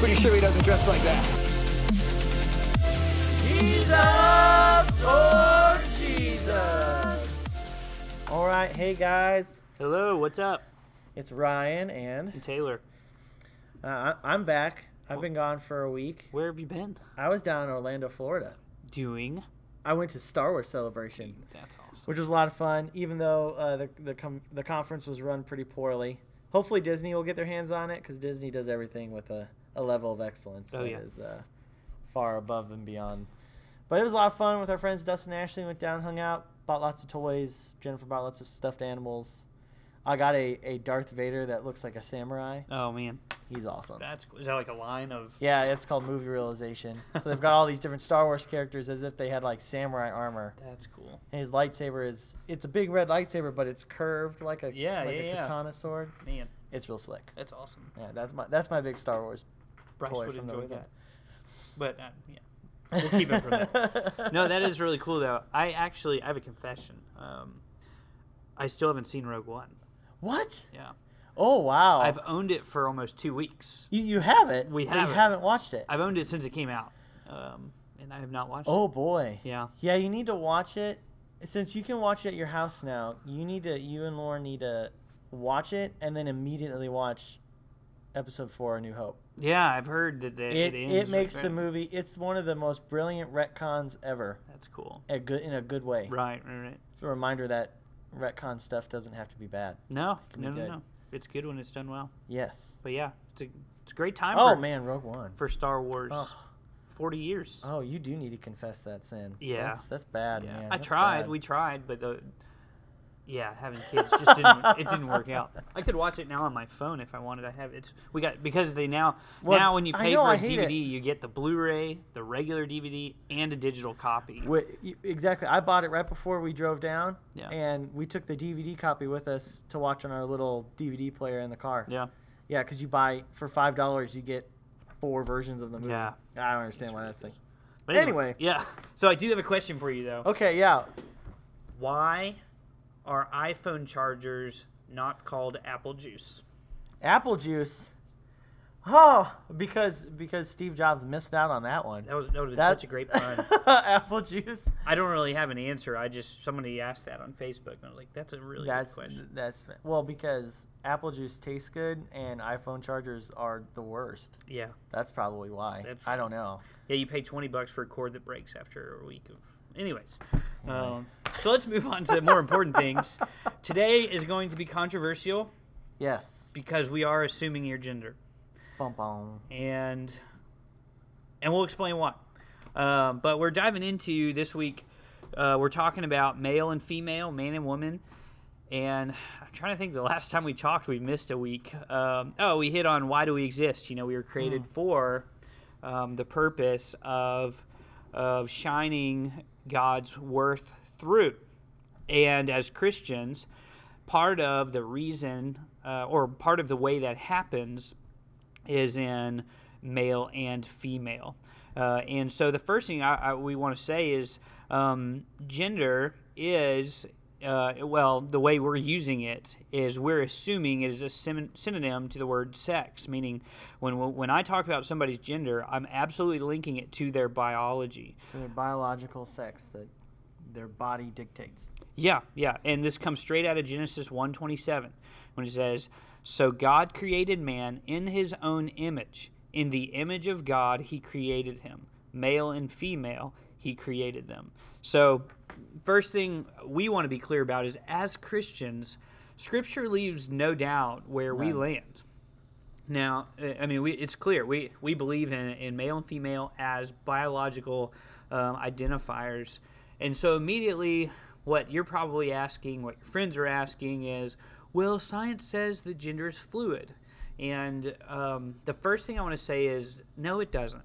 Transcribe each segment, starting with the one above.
pretty sure he doesn't dress like that. Jesus or Jesus. All right, hey guys. Hello, what's up? It's Ryan and Taylor. I'm back. I've been gone for a week. Where have you been? I was down in Orlando, Florida. Doing? I went to Star Wars Celebration. That's awesome. Which was a lot of fun, even though the conference was run pretty poorly. Hopefully Disney will get their hands on it, because Disney does everything with a level of excellence is far above and beyond. But it was a lot of fun with our friends Dustin and Ashley. Went down, hung out, bought lots of toys. Jennifer bought lots of stuffed animals. I got a Darth Vader that looks like a samurai. Oh, man. He's awesome. That's cool. Is that like a line of... Yeah, it's called Movie Realization. So they've got all these different Star Wars characters as if they had like samurai armor. That's cool. And his lightsaber is... It's a big red lightsaber, but it's curved like a katana sword. Man. It's real slick. That's awesome. Yeah, that's my big Star Wars Bryce toy would from enjoy that. But, yeah. We'll keep it from that. No, that is really cool, though. I have a confession. I still haven't seen Rogue One. What? Yeah. Oh, wow. I've owned it for almost 2 weeks. You have it? We have it. You haven't watched it. I've owned it since it came out, and I have not watched it. Oh, boy. Yeah. Yeah, you need to watch it. Since you can watch it at your house now, you and Lauren need to watch it and then immediately watch Episode 4, A New Hope. Yeah, I've heard that it ends. It makes the movie. It's one of the most brilliant retcons ever. That's cool. In a good way. Right. It's a reminder that retcon stuff doesn't have to be bad. No. It's good when it's done well. Yes. But yeah, it's a great time. Oh, man, Rogue One. For Star Wars, 40 years. Oh, you do need to confess that sin. Yeah. That's bad, yeah. Man. That's bad. We tried, but having kids just didn't work out. I could watch it now on my phone if I wanted. I have it. We got because they now when you pay for a DVD, you get the Blu-ray, the regular DVD, and a digital copy. Exactly. I bought it right before we drove down, and we took the DVD copy with us to watch on our little DVD player in the car. Yeah, yeah, because you buy for $5, you get 4 versions of the movie. Yeah, I don't understand why that's thing. But anyway, yeah. So I do have a question for you though. Okay, yeah. Why are iPhone chargers not called apple juice? Apple juice? Oh, because Steve Jobs missed out on that one. That would have been such a great pun. Apple juice? I don't really have an answer. Somebody asked that on Facebook, and I was like, that's a really good question. Well, because apple juice tastes good, and iPhone chargers are the worst. Yeah. That's probably why. I don't know. Yeah, you pay $20 for a cord that breaks after a week of... Anyways, so let's move on to more important things. Today is going to be controversial. Yes. Because we are assuming your gender. Bum, bum. And we'll explain why. But we're diving into this week, we're talking about male and female, man and woman. And I'm trying to think the last time we talked, we missed a week. We hit on why do we exist? You know, we were created for the purpose of shining God's worth through. And as Christians, part of the reason or part of the way that happens is in male and female. And so the first thing we want to say is gender is, the way we're using it is we're assuming it is a synonym to the word sex, meaning when I talk about somebody's gender, I'm absolutely linking it to their biology. To their biological sex that their body dictates. Yeah, and this comes straight out of Genesis 1:27 when it says, "So God created man in his own image. In the image of God he created him. Male and female he created them." So first thing we want to be clear about is, as Christians, Scripture leaves no doubt where we land. Now, I mean, it's clear. We believe in male and female as biological identifiers. And so immediately what you're probably asking, what your friends are asking is, well, science says that gender is fluid. And the first thing I want to say is, no, it doesn't.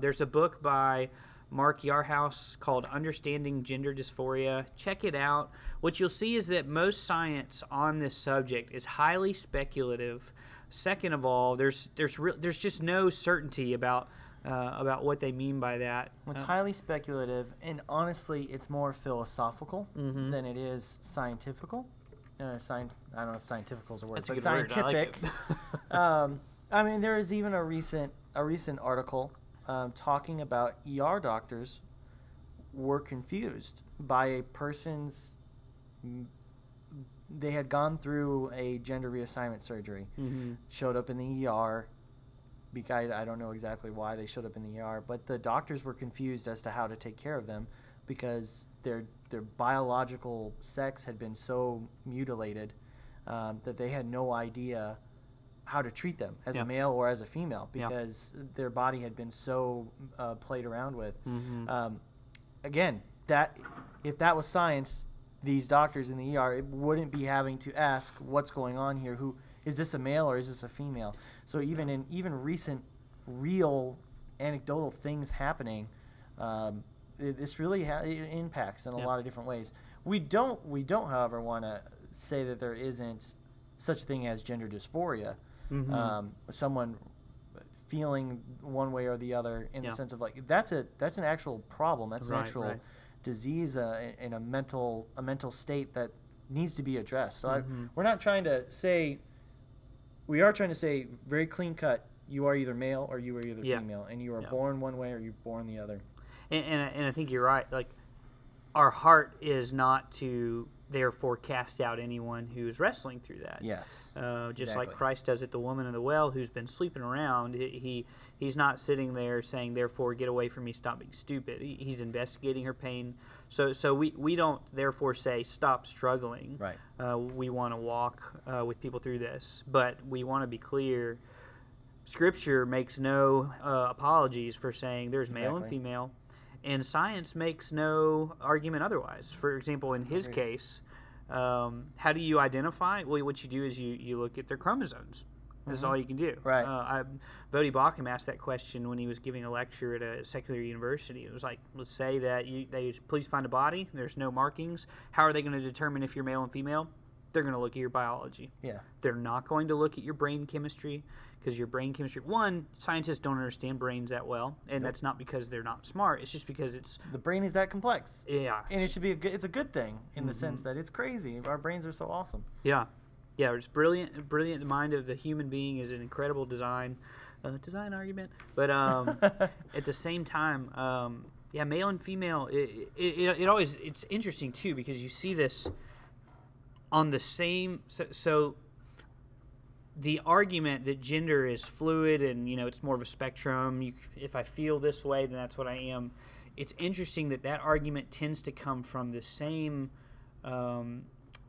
There's a book by Mark Yarhouse called Understanding Gender Dysphoria. Check it out. What you'll see is that most science on this subject is highly speculative. Second of all, there's just no certainty about what they mean by that. It's highly speculative, and honestly, it's more philosophical than it is scientifical. I don't know if scientifical is a word, but scientific. I like it. I mean, there is even a recent a recent article talking about ER doctors were confused by a person's. They had gone through a gender reassignment surgery, showed up in the ER. I don't know exactly why they showed up in the ER, but the doctors were confused as to how to take care of them because their biological sex had been so mutilated that they had no idea how to treat them as a male or as a female because their body had been so played around with. Again, if that was science, these doctors in the ER wouldn't be having to ask what's going on here. Who is this, a male or is this a female? So even recent real anecdotal things happening, this really impacts in a lot of different ways. We don't, however, want to say that there isn't such a thing as gender dysphoria. Someone feeling one way or the other in the sense of like that's an actual problem. That's an actual disease and a mental state that needs to be addressed. So we're not trying to say. We are trying to say very clean cut. You are either male or you are either female, and you are born one way or you're born the other. And I think you're right. Like, our heart is not to therefore cast out anyone who's wrestling through that. Yes. Just exactly. Like Christ does at the woman in the well who's been sleeping around. He's not sitting there saying, therefore, get away from me, stop being stupid. He's investigating her pain. So we don't therefore say, stop struggling. Right. We want to walk with people through this. But we want to be clear. Scripture makes no apologies for saying there's male and female. And science makes no argument otherwise. For example, in his case, how do you identify? Well, what you do is you look at their chromosomes. That's all you can do. Right. Voddie Baucham asked that question when he was giving a lecture at a secular university. It was like, let's say that they please find a body. There's no markings. How are they going to determine if you're male and female? They're going to look at your biology. Yeah. They're not going to look at your brain chemistry because your brain chemistry. One, scientists don't understand brains that well, and that's not because they're not smart. It's just because the brain is that complex. Yeah. And it should be it's a good thing in the sense that it's crazy. Our brains are so awesome. Yeah. Yeah, it's brilliant. Brilliant. The mind of the human being is an incredible design argument. But at the same time, male and female. It always it's interesting too because you see this. On the same, so the argument that gender is fluid and, it's more of a spectrum. If I feel this way, then that's what I am. It's interesting that argument tends to come from the same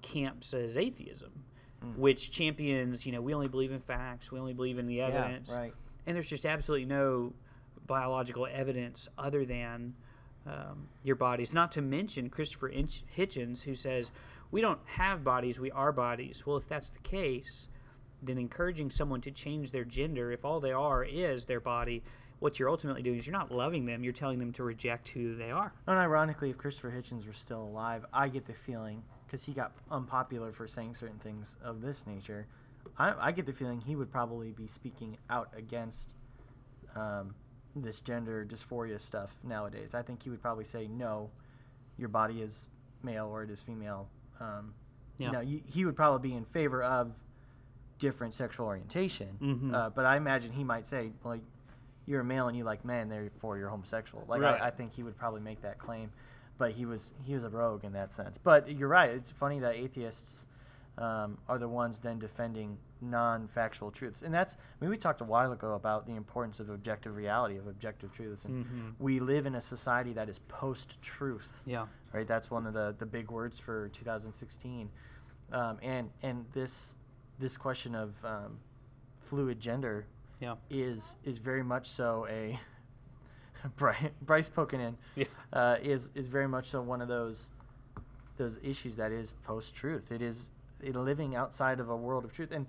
camps as atheism, which champions, we only believe in facts, we only believe in the evidence. Yeah, right. And there's just absolutely no biological evidence other than your bodies. Not to mention Christopher Hitchens, who says, we don't have bodies, we are bodies. Well, if that's the case, then encouraging someone to change their gender, if all they are is their body, what you're ultimately doing is you're not loving them, you're telling them to reject who they are. And ironically, if Christopher Hitchens were still alive, I get the feeling, because he got unpopular for saying certain things of this nature, I get the feeling he would probably be speaking out against this gender dysphoria stuff nowadays. I think he would probably say, no, your body is male or it is female. He would probably be in favor of different sexual orientation, but I imagine he might say, like, you're a male and you like men, therefore you're homosexual. Like, right. I think he would probably make that claim, but he was a rogue in that sense. But you're right. It's funny that atheists are the ones then defending non-factual truths, and we talked a while ago about the importance of objective reality, of objective truths, and we live in a society that is post-truth. Yeah. Right, that's one of the big words for 2016, and this question of fluid gender is very much so a Bryce Pokenin is very much so one of those issues that is post-truth. It is living outside of a world of truth, and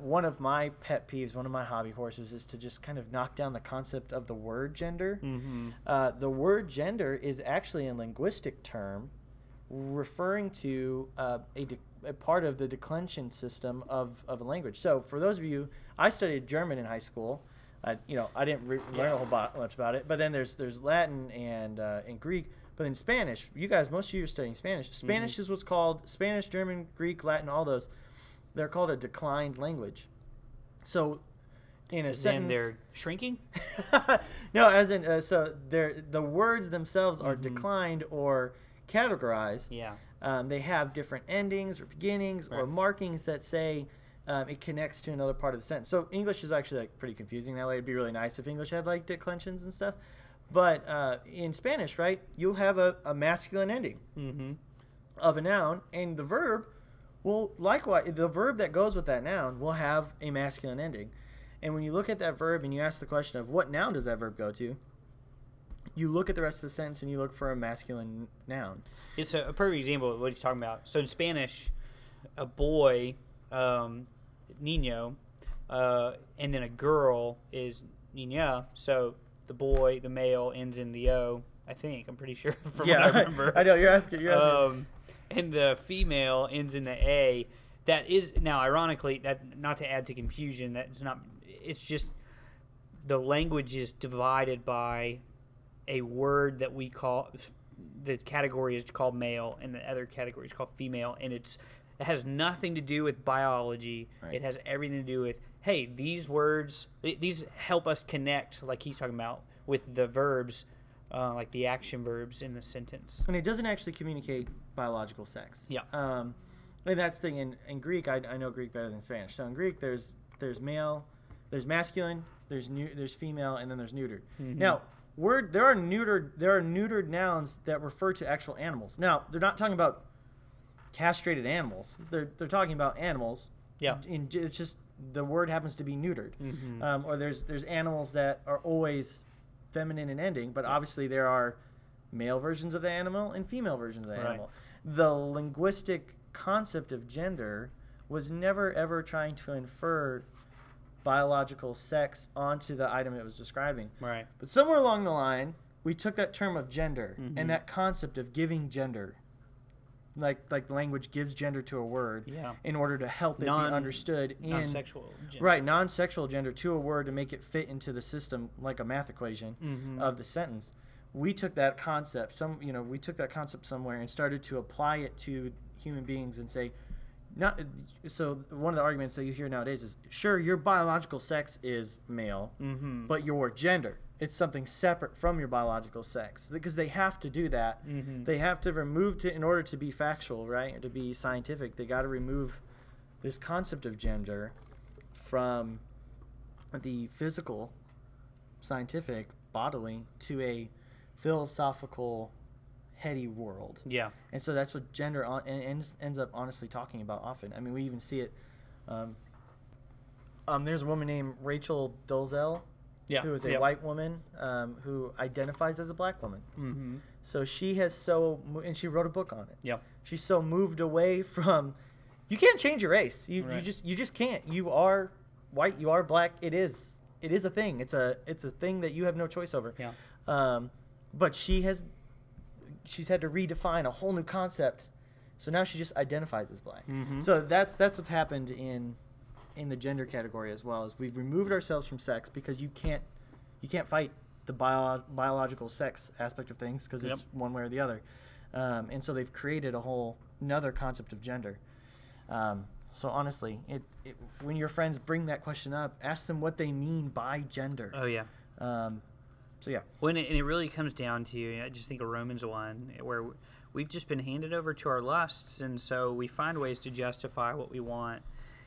one of my pet peeves, one of my hobby horses, is to just kind of knock down the concept of the word gender. The word gender is actually a linguistic term referring to a part of the declension system of a language. So for those of you, I studied German in high school. I didn't learn a whole much about it, but then there's Latin and Greek. But in Spanish, you guys, most of you are studying Spanish. Spanish is what's called Spanish, German, Greek, Latin, all those. They're called a declined language. So in a sentence. Then they're shrinking? No, as in, so the words themselves are declined or categorized. Yeah. They have different endings or beginnings or markings that say it connects to another part of the sentence. So English is actually like pretty confusing that way. It'd be really nice if English had like declensions and stuff. But in Spanish, right, you'll have a masculine ending of a noun, and the verb will likewise, the verb that goes with that noun will have a masculine ending. And when you look at that verb and you ask the question of what noun does that verb go to, you look at the rest of the sentence and you look for a masculine noun. It's a perfect example of what he's talking about. So in Spanish, a boy, niño, and then a girl is niña. So the boy, the male, ends in the O, I think. I'm pretty sure from what I remember. I know, you're asking. And the female ends in the A. That is, now, ironically, that not to add to confusion, that's not... It's just the language is divided by a word that we call, the category is called male and the other category is called female, and it has nothing to do with biology. Right. It has everything to do with, hey, these words, these help us connect, like he's talking about, with the verbs, like the action verbs in the sentence. And it doesn't actually communicate biological sex. Yeah. And that's the thing in Greek, I know Greek better than Spanish. So in Greek, there's male... There's masculine, there's female, and then there's neutered. Mm-hmm. Now, there are neutered nouns that refer to actual animals. Now, they're not talking about castrated animals. They're talking about animals. Yeah. It's just the word happens to be neutered. Mm-hmm. Or there's animals that are always feminine in ending, but obviously there are male versions of the animal and female versions of the animal. The linguistic concept of gender was never ever trying to infer biological sex onto the item it was describing. Right. But somewhere along the line, we took that term of gender and that concept of giving gender, like language gives gender to a word in order to help it be understood in non-sexual gender. Right, non-sexual gender to a word to make it fit into the system like a math equation of the sentence. We took that concept somewhere and started to apply it to human beings and say, so one of the arguments that you hear nowadays is, sure, your biological sex is male, but your gender, it's something separate from your biological sex, because they have to do that. They have to remove in order to be factual, right, or to be scientific. They got to remove this concept of gender from the physical, scientific, bodily to a philosophical, heady world. Yeah. And so that's what gender ends up honestly talking about often. I mean, we even see it. There's a woman named Rachel Dolezal, who is a white woman who identifies as a black woman. Mm-hmm. So she has and she wrote a book on it. Yeah. She's so moved away from, you can't change your race. You just can't. You are white. You are black. It is a thing. It's a thing that you have no choice over. Yeah. But she's had to redefine a whole new concept, so now she just identifies as black. Mm-hmm. So that's what's happened in the gender category as well, is we've removed ourselves from sex because you can't fight the biological sex aspect of things because it's one way or the other, and so they've created a whole another concept of gender. So honestly, it when your friends bring that question up, ask them what they mean by gender. Oh yeah. So, yeah. When it really comes down to, I just think of Romans 1, where we've just been handed over to our lusts, and so we find ways to justify what we want.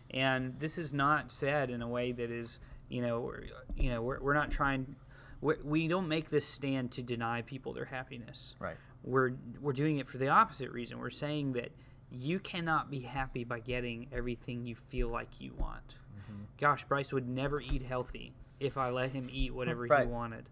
And this is not said in a way that is, we're not trying. We don't make this stand to deny people their happiness. Right. We're doing it for the opposite reason. We're saying that you cannot be happy by getting everything you feel like you want. Mm-hmm. Gosh, Bryce would never eat healthy if I let him eat whatever he wanted.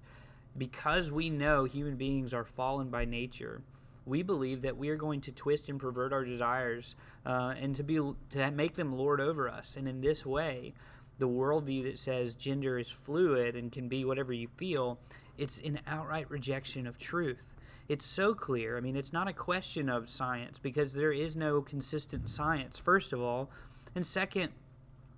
Because we know human beings are fallen by nature, we believe that we are going to twist and pervert our desires and to make them lord over us. And in this way, the worldview that says gender is fluid and can be whatever you feel, it's an outright rejection of truth. It's so clear. I mean, it's not a question of science because there is no consistent science, first of all. And second,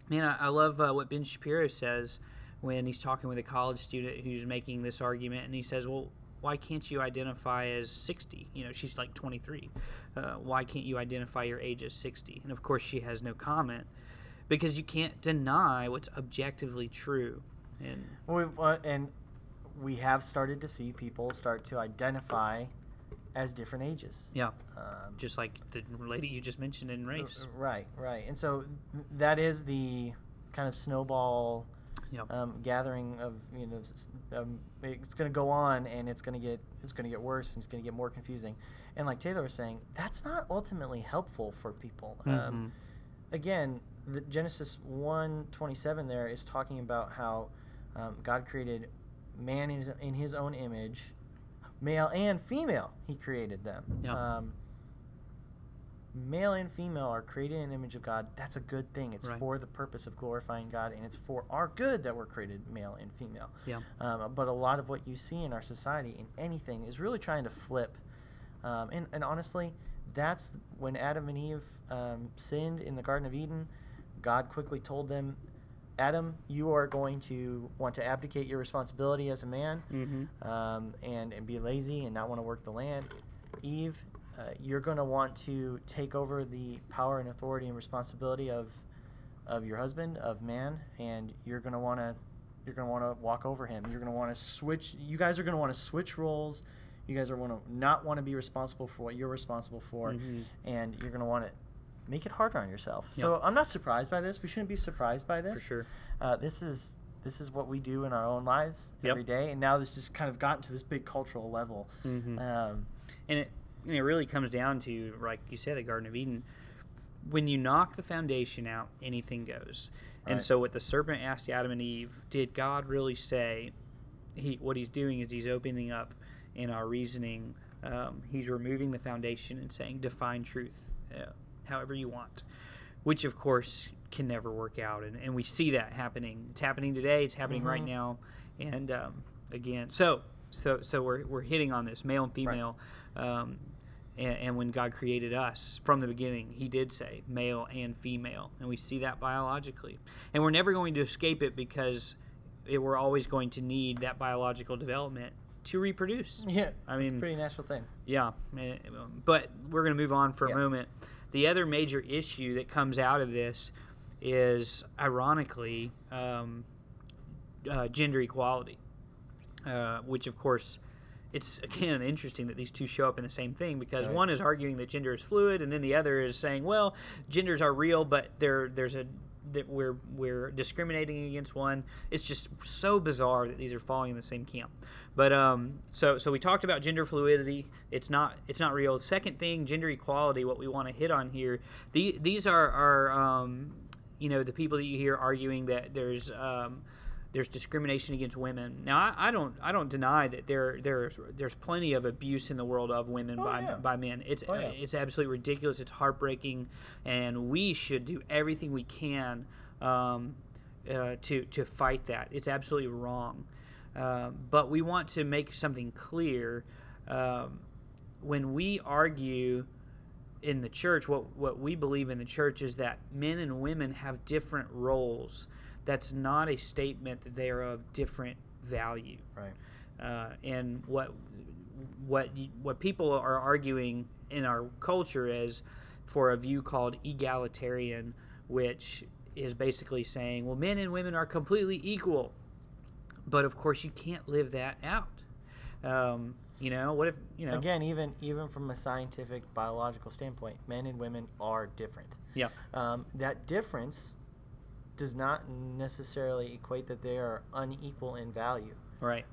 man, I love what Ben Shapiro says when he's talking with a college student who's making this argument, and he says, well, why can't you identify as 60? She's like 23. Why can't you identify your age as 60? And, of course, she has no comment. because you can't deny what's objectively true. And we have started to see people start to identify as different ages. Yeah, just like the lady you just mentioned in race. Right. And so that is the kind of snowball gathering of it's going to go on, and it's going to get worse, and it's going to get more confusing. And like Taylor was saying, that's not ultimately helpful for people. Mm-hmm. Again, the Genesis 1:27 there is talking about how God created man in his own image, male and female. He created them. Yep. Male and female are created in the image of God. That's a good thing. It's right. For the purpose of glorifying God, and it's for our good that we're created male and female. Yeah. But a lot of what you see in our society, in anything, is really trying to flip. And honestly, that's when Adam and Eve sinned in the Garden of Eden. God quickly told them, Adam, you are going to want to abdicate your responsibility as a man, mm-hmm. and be lazy and not want to work the land. Eve, you're going to want to take over the power and authority and responsibility of your husband, of man, and you're going to want to walk over him. You're going to want to switch. You guys are going to want to switch roles. You guys are going to not want to be responsible for what you're responsible for, mm-hmm. and you're going to want to make it harder on yourself. Yep. So I'm not surprised by this. We shouldn't be surprised by this. For sure. This is what we do in our own lives every day, and now this just kind of gotten to this big cultural level. Mm-hmm. And it really comes down to, like you said, the Garden of Eden. When you knock the foundation out, anything goes. Right. And so what the serpent asked Adam and Eve, did God really say? What he's doing is he's opening up in our reasoning. He's removing the foundation and saying, define truth however you want, which, of course, can never work out. And we see that happening. It's happening today. It's happening mm-hmm. right now. And, again, so we're hitting on this, male and female. Right. And when God created us from the beginning, he did say male and female. And we see that biologically. And we're never going to escape it because we're always going to need that biological development to reproduce. Yeah, I mean, it's a pretty natural thing. Yeah, but we're going to move on for a moment. The other major issue that comes out of this is, ironically, gender equality, which, of course, it's, again, interesting that these two show up in the same thing because one is arguing that gender is fluid, and then the other is saying, well, genders are real, but we're discriminating against one. It's just so bizarre that these are falling in the same camp. But so we talked about gender fluidity. It's not real. Second thing, gender equality. What we want to hit on here. These are the people that you hear arguing that there's discrimination against women. Now I don't deny that there's plenty of abuse in the world of women by men. It's absolutely ridiculous. It's heartbreaking, and we should do everything we can to fight that. It's absolutely wrong. But we want to make something clear. When we argue in the church, what we believe in the church is that men and women have different roles. That's not a statement that they are of different value. Right. And what people are arguing in our culture is for a view called egalitarian, which is basically saying, well, men and women are completely equal. But of course, you can't live that out. What if again, even from a scientific biological standpoint, men and women are different. Yeah. That difference does not necessarily equate that they are unequal in value. Right.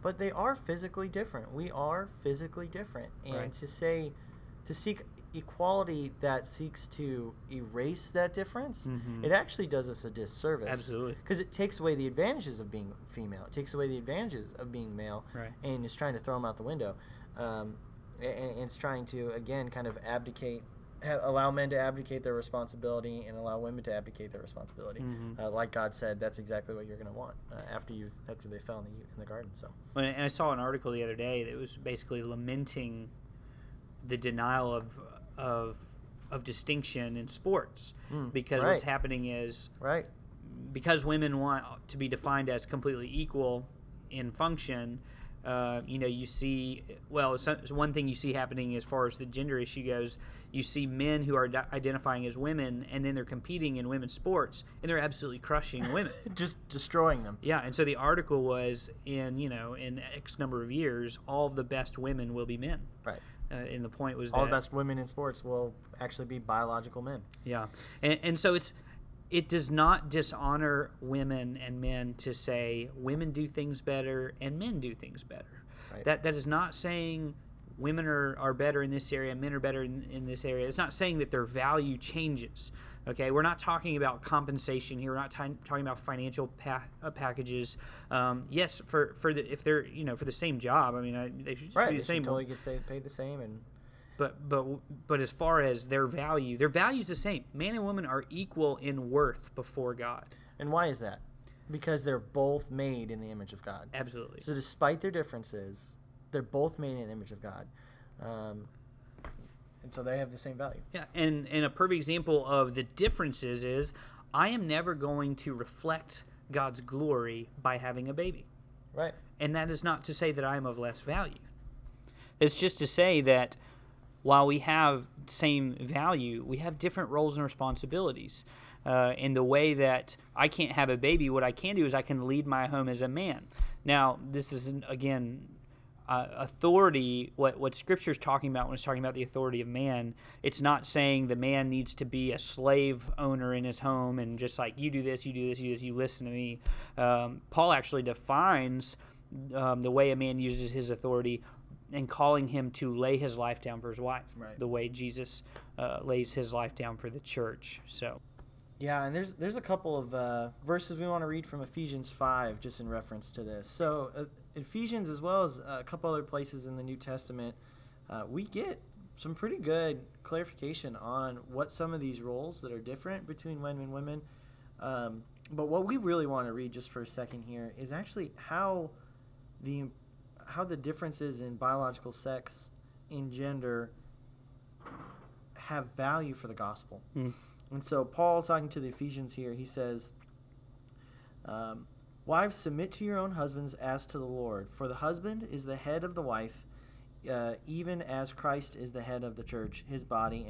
But they are physically different. We are physically different, and to seek equality that seeks to erase that difference, mm-hmm. it actually does us a disservice. Absolutely. Because it takes away the advantages of being female. It takes away the advantages of being male, and it's trying to throw them out the window. And it's trying to, again, kind of allow men to abdicate their responsibility and allow women to abdicate their responsibility. Mm-hmm. Like God said, that's exactly what you're going to want after they fell in the garden. So. And I saw an article the other day that was basically lamenting the denial of distinction in sports because what's happening is because women want to be defined as completely equal in function, You see, well, it's one thing you see happening as far as the gender issue goes, you see men who are identifying as women, and then they're competing in women's sports, and they're absolutely crushing women. Just destroying them. Yeah, and so the article was, in X number of years, all of the best women will be men. Right. And the point was all that... all the best women in sports will actually be biological men. Yeah. And so it's... it does not dishonor women and men to say women do things better and men do things better. Right. That is not saying women are better in this area, men are better in this area. It's not saying that their value changes. Okay, we're not talking about compensation here. We're not talking about financial packages. Yes, for the same job. I mean, they should just be the same. Totally get paid the same and. But as far as their value is the same. Man and woman are equal in worth before God. And why is that? Because they're both made in the image of God. Absolutely. So despite their differences, they're both made in the image of God. And so they have the same value. Yeah, and a perfect example of the differences is I am never going to reflect God's glory by having a baby. Right. And that is not to say that I am of less value. It's just to say that while we have the same value, we have different roles and responsibilities. In the way that I can't have a baby, what I can do is I can lead my home as a man. Now, this is, again, authority, what Scripture is talking about when it's talking about the authority of man. It's not saying the man needs to be a slave owner in his home and just like, you do this, you do this, you do this, you listen to me. Paul actually defines the way a man uses his authority and calling him to lay his life down for his wife, right, the way Jesus lays his life down for the church. So, yeah, and there's a couple of verses we want to read from Ephesians 5 just in reference to this. So Ephesians, as well as a couple other places in the New Testament, we get some pretty good clarification on what some of these roles that are different between men and women. But what we really want to read just for a second here is actually how the differences in biological sex, in gender, have value for the gospel. Mm. And so Paul, talking to the Ephesians here, he says, wives, submit to your own husbands as to the Lord, for the husband is the head of the wife, even as Christ is the head of the church, his body,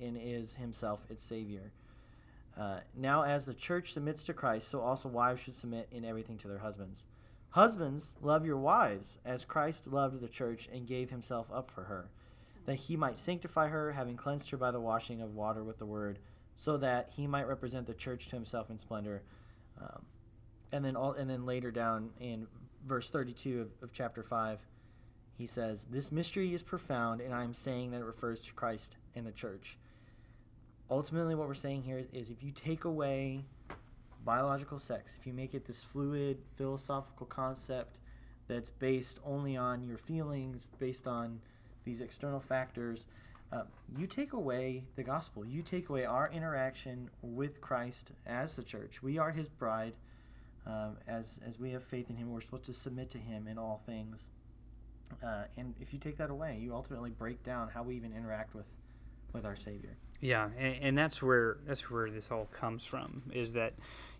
and is himself its Savior. Now as the church submits to Christ, so also wives should submit in everything to their husbands. Husbands, love your wives, as Christ loved the church and gave himself up for her, that he might sanctify her, having cleansed her by the washing of water with the word, so that he might represent the church to himself in splendor. And then later down in verse 32 of chapter 5, he says, this mystery is profound, and I am saying that it refers to Christ and the church. Ultimately, what we're saying here is if you take away biological sex, if you make it this fluid philosophical concept that's based only on your feelings, based on these external factors, you take away the gospel. You take away our interaction with Christ as the church. We are his bride. As we have faith in him, we're supposed to submit to him in all things. And if you take that away, you ultimately break down how we even interact with our Savior. Yeah, and that's where this all comes from, is that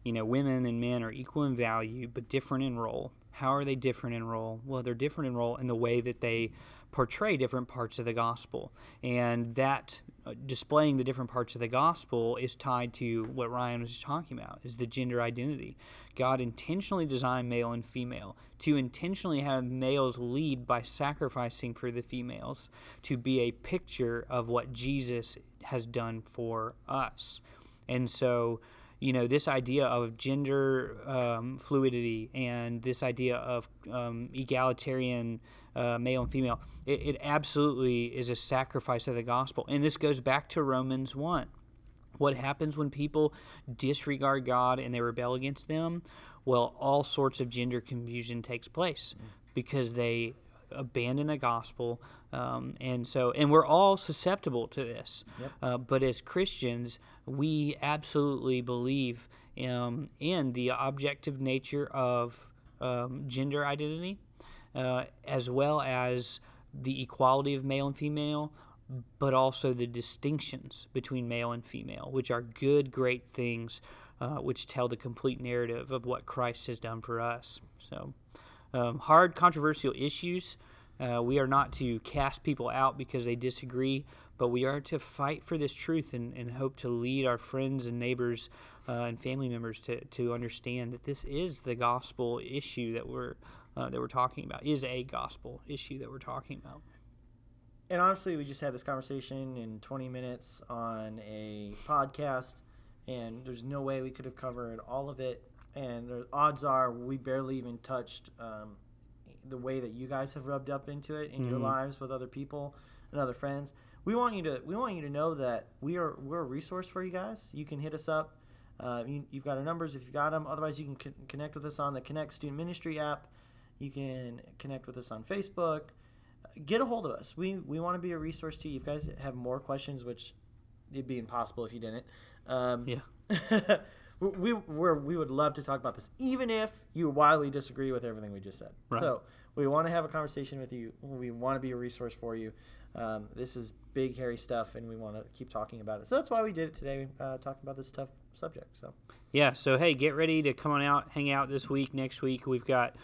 women and men are equal in value but different in role. How are they different in role? Well, they're different in role in the way that they portray different parts of the gospel. And that displaying the different parts of the gospel is tied to what Ryan was talking about, is the gender identity. God intentionally designed male and female to intentionally have males lead by sacrificing for the females, to be a picture of what Jesus has done for us. And so this idea of gender fluidity and this idea of egalitarian male and female, it absolutely is a sacrifice of the gospel. And this goes back to Romans 1. What happens when people disregard God and they rebel against them? Well, all sorts of gender confusion takes place because they abandon the gospel, and we're all susceptible to this. Yep. But as Christians, we absolutely believe in the objective nature of gender identity, as well as the equality of male and female, but also the distinctions between male and female, which are good, great things, which tell the complete narrative of what Christ has done for us. So hard, controversial issues. We are not to cast people out because they disagree, but we are to fight for this truth and hope to lead our friends and neighbors and family members to understand that this is the gospel issue that we're talking about, is a gospel issue that we're talking about. And honestly, we just had this conversation in 20 minutes on a podcast, and there's no way we could have covered all of it. And the odds are we barely even touched the way that you guys have rubbed up into it in your lives with other people and other friends. We want you to know that we're a resource for you guys. You can hit us up. You've got our numbers if you got them. Otherwise, you can connect with us on the Connect Student Ministry app. You can connect with us on Facebook. Get a hold of us. We want to be a resource to you. If you guys have more questions, which it'd be impossible if you didn't. Yeah. We would love to talk about this, even if you wildly disagree with everything we just said. Right. So we want to have a conversation with you. We want to be a resource for you. This is big, hairy stuff, and we want to keep talking about it. So that's why we did it today, talking about this tough subject. So yeah, so hey, get ready to come on out, hang out this week. Next week we've got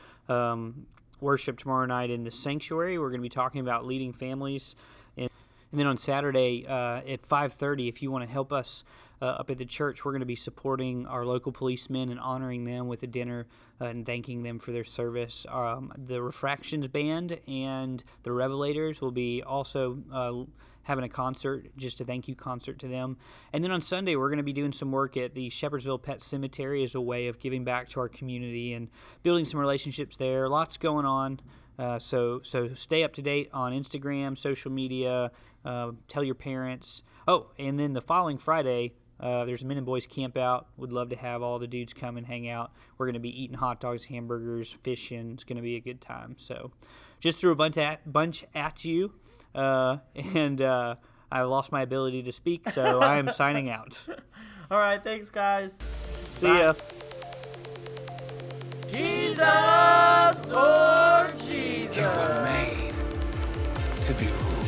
worship tomorrow night in the sanctuary. We're going to be talking about leading families. And then on Saturday at 5:30, if you want to help us up at the church, we're going to be supporting our local policemen and honoring them with a dinner and thanking them for their service. The Refractions Band and the Revelators will be also having a concert, just a thank you concert to them. And then on Sunday, we're going to be doing some work at the Shepherdsville Pet Cemetery as a way of giving back to our community and building some relationships there. Lots going on. So stay up to date on Instagram, social media, tell your parents. Oh, and then the following Friday, there's a Men and Boys Camp Out. Would love to have all the dudes come and hang out. We're going to be eating hot dogs, hamburgers, fishing. It's going to be a good time. So just threw a bunch at you, and I lost my ability to speak, so I am signing out. All right, thanks, guys. See ya. Jesus, Lord Jesus. You were made to be ruled.